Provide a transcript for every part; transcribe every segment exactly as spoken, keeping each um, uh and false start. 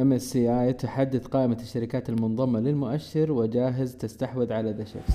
إم إس سي آي تحدد قائمة الشركات المنضمة للمؤشر، وجاهز تستحوذ على ذا شيفز.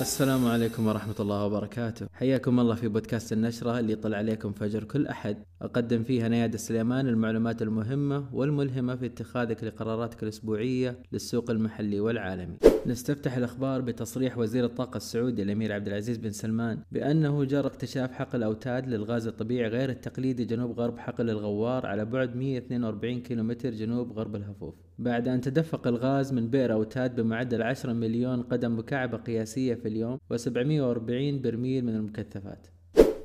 السلام عليكم ورحمة الله وبركاته، حياكم الله في بودكاست النشرة اللي يطلع عليكم فجر كل أحد. أقدم فيها نياد السليمان المعلومات المهمة والملهمة في اتخاذك لقراراتك الأسبوعية للسوق المحلي والعالمي. نستفتح الأخبار بتصريح وزير الطاقة السعودي الأمير عبدالعزيز بن سلمان بأنه جرى اكتشاف حقل أوتاد للغاز الطبيعي غير التقليدي جنوب غرب حقل الغوار على بعد مئة واثنين وأربعين كيلومتر جنوب غرب الهفوف، بعد أن تدفق الغاز من بئر أوتاد بمعدل عشرة مليون قدم مكعبة قياسية في اليوم وسبعمئة وأربعين برميل من المكثفات.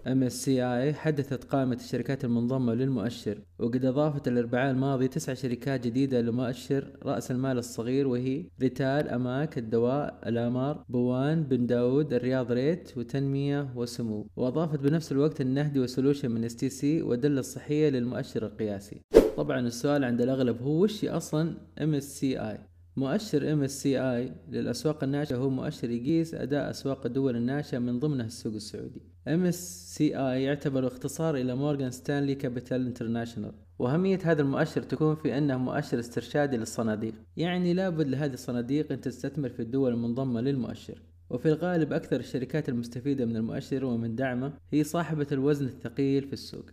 إم إس سي آي حدثت قائمة الشركات المنضمة للمؤشر، وقد أضافت الأربعاء الماضي تسع شركات جديدة لمؤشر رأس المال الصغير، وهي ريتال، أماك، الدواء، الأمار، بوان، بن داود، الرياض ريت، وتنمية وسمو. وأضافت بنفس الوقت النهدي وسولوشن من إس تي سي ودلة صحية للمؤشر القياسي. طبعا السؤال عند الأغلب هو وش أصلا إم إس سي آي؟ مؤشر إم إس سي آي للأسواق الناشئة هو مؤشر يقيس أداء أسواق الدول الناشئة من ضمنها السوق السعودي. إم إس سي آي يعتبر اختصار إلى مورغان ستانلي كابيتال انترناشنال، وأهمية هذا المؤشر تكون في أنه مؤشر استرشادي للصناديق، يعني لابد لهذه الصناديق أن تستثمر في الدول المنضمة للمؤشر. وفي الغالب أكثر الشركات المستفيدة من المؤشر ومن دعمه هي صاحبة الوزن الثقيل في السوق.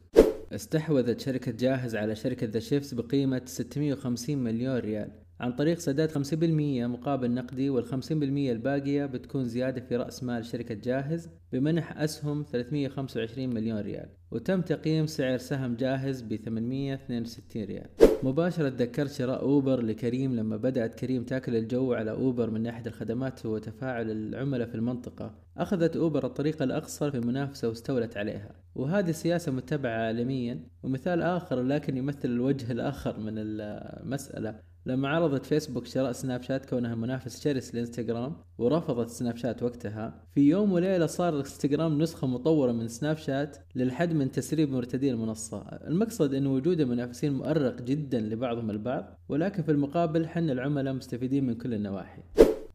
استحوذت شركة جاهز على شركة ذا شيفز بقيمة ستمئة وخمسين مليون ريال عن طريق سداد خمسين بالمئة مقابل نقدي، والخمسين بالمئة الباقية بتكون زيادة في رأس مال شركة جاهز بمنح أسهم ثلاثمئة وخمسة وعشرين مليون ريال، وتم تقييم سعر سهم جاهز ب ثمانمئة واثنين وستين ريال. مباشرة تذكرت شراء أوبر لكريم لما بدأت كريم تاكل الجو على أوبر من ناحية الخدمات وتفاعل العملاء في المنطقة. أخذت أوبر الطريقة الأقصر في المنافسة واستولت عليها، وهذه السياسة متبعة عالميا. ومثال آخر لكن يمثل الوجه الآخر من المسألة، لما عرضت فيسبوك شراء سناب شات كونها منافس شرس لإنستجرام ورفضت سناب شات وقتها، في يوم وليلة صار إنستجرام نسخة مطورة من سناب شات للحد من تسريب مرتدي المنصة. المقصد أن وجود منافسين مؤرق جدا لبعضهم البعض، ولكن في المقابل حنا العملاء مستفيدين من كل النواحي.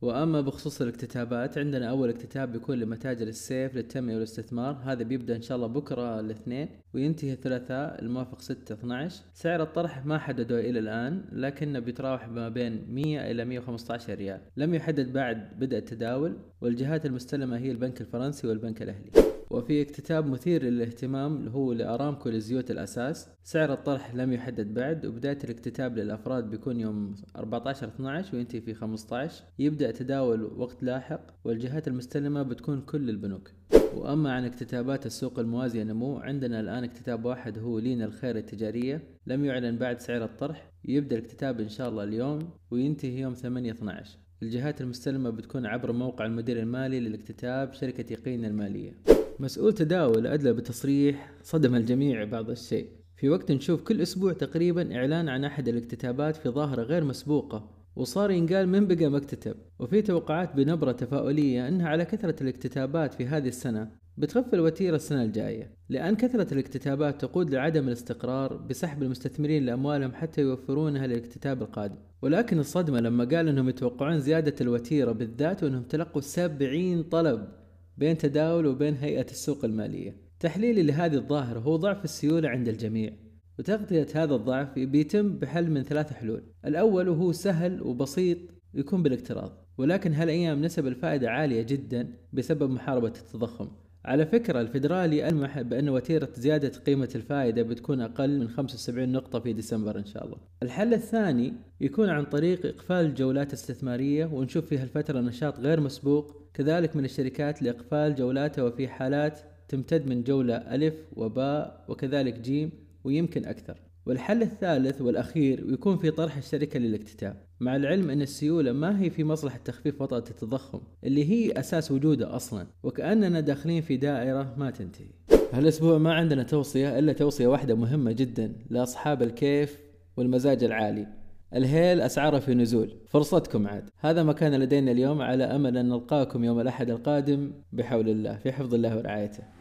وأما بخصوص الاكتتابات، عندنا أول اكتتاب بيكون لمتاجر السيف للتنمية والاستثمار، هذا بيبدأ إن شاء الله بكرة الاثنين وينتهي الثلاثاء الموافق ستة اثناشر. سعر الطرح ما حددوه إلى الآن، لكنه بيتراوح ما بين مئة إلى مئة وخمسة عشر ريال، لم يحدد بعد بدء التداول، والجهات المستلمة هي البنك الفرنسي والبنك الأهلي. وفي اكتتاب مثير للاهتمام هو لأرامكو لزيوت الأساس، سعر الطرح لم يحدد بعد، وبداية الاكتتاب للأفراد بيكون يوم أربعة عشر اثناشر وينتهي في خمسة عشر، يبدأ تداول وقت لاحق، والجهات المستلمة بتكون كل البنوك. وأما عن اكتتابات السوق الموازية نمو، عندنا الآن اكتتاب واحد هو لين الخير التجارية، لم يعلن بعد سعر الطرح، يبدأ الاكتتاب إن شاء الله اليوم وينتهي يوم ثمانية اثناشر، الجهات المستلمة بتكون عبر موقع المدير المالي للاكتتاب شركة يقين المالية. مسؤول تداول أدلى بتصريح صدم الجميع بعض الشيء، في وقت نشوف كل أسبوع تقريبا إعلان عن أحد الاكتتابات في ظاهرة غير مسبوقة، وصار ينقال من بقى مكتتب، وفي توقعات بنبرة تفاؤلية أنها على كثرة الاكتتابات في هذه السنة بتخفل وتيرة السنة الجاية، لأن كثرة الاكتتابات تقود لعدم الاستقرار بسحب المستثمرين لأموالهم حتى يوفرونها للاكتتاب القادم. ولكن الصدمة لما قال أنهم يتوقعون زيادة الوتيرة بالذات، وأنهم تلقوا سبعين طلب بين تداول وبين هيئة السوق المالية. تحليلي لهذه الظاهرة هو ضعف السيولة عند الجميع، وتغطية هذا الضعف بيتم بحل من ثلاث حلول. الأول وهو سهل وبسيط يكون بالاقتراض، ولكن هالأيام نسب الفائدة عالية جدا بسبب محاربة التضخم. على فكرة الفيدرالي ألمح بأن وتيرة زيادة قيمة الفائدة بتكون أقل من خمسة وسبعين نقطة في ديسمبر إن شاء الله. الحل الثاني يكون عن طريق إقفال الجولات الاستثمارية، ونشوف في هالفترة نشاط غير مسبوق كذلك من الشركات لإقفال جولاتها، وفي حالات تمتد من جولة ألف وباء وكذلك جيم ويمكن أكثر. والحل الثالث والأخير ويكون في طرح الشركة للاكتتاب، مع العلم أن السيولة ما هي في مصلحة تخفيف وطأة التضخم اللي هي أساس وجوده أصلا، وكأننا داخلين في دائرة ما تنتهي. هالأسبوع ما عندنا توصية إلا توصية واحدة مهمة جدا لأصحاب الكيف والمزاج العالي، الهيل أسعاره في نزول، فرصتكم عاد. هذا ما كان لدينا اليوم، على أمل أن نلقاكم يوم الأحد القادم بحول الله، في حفظ الله ورعايته.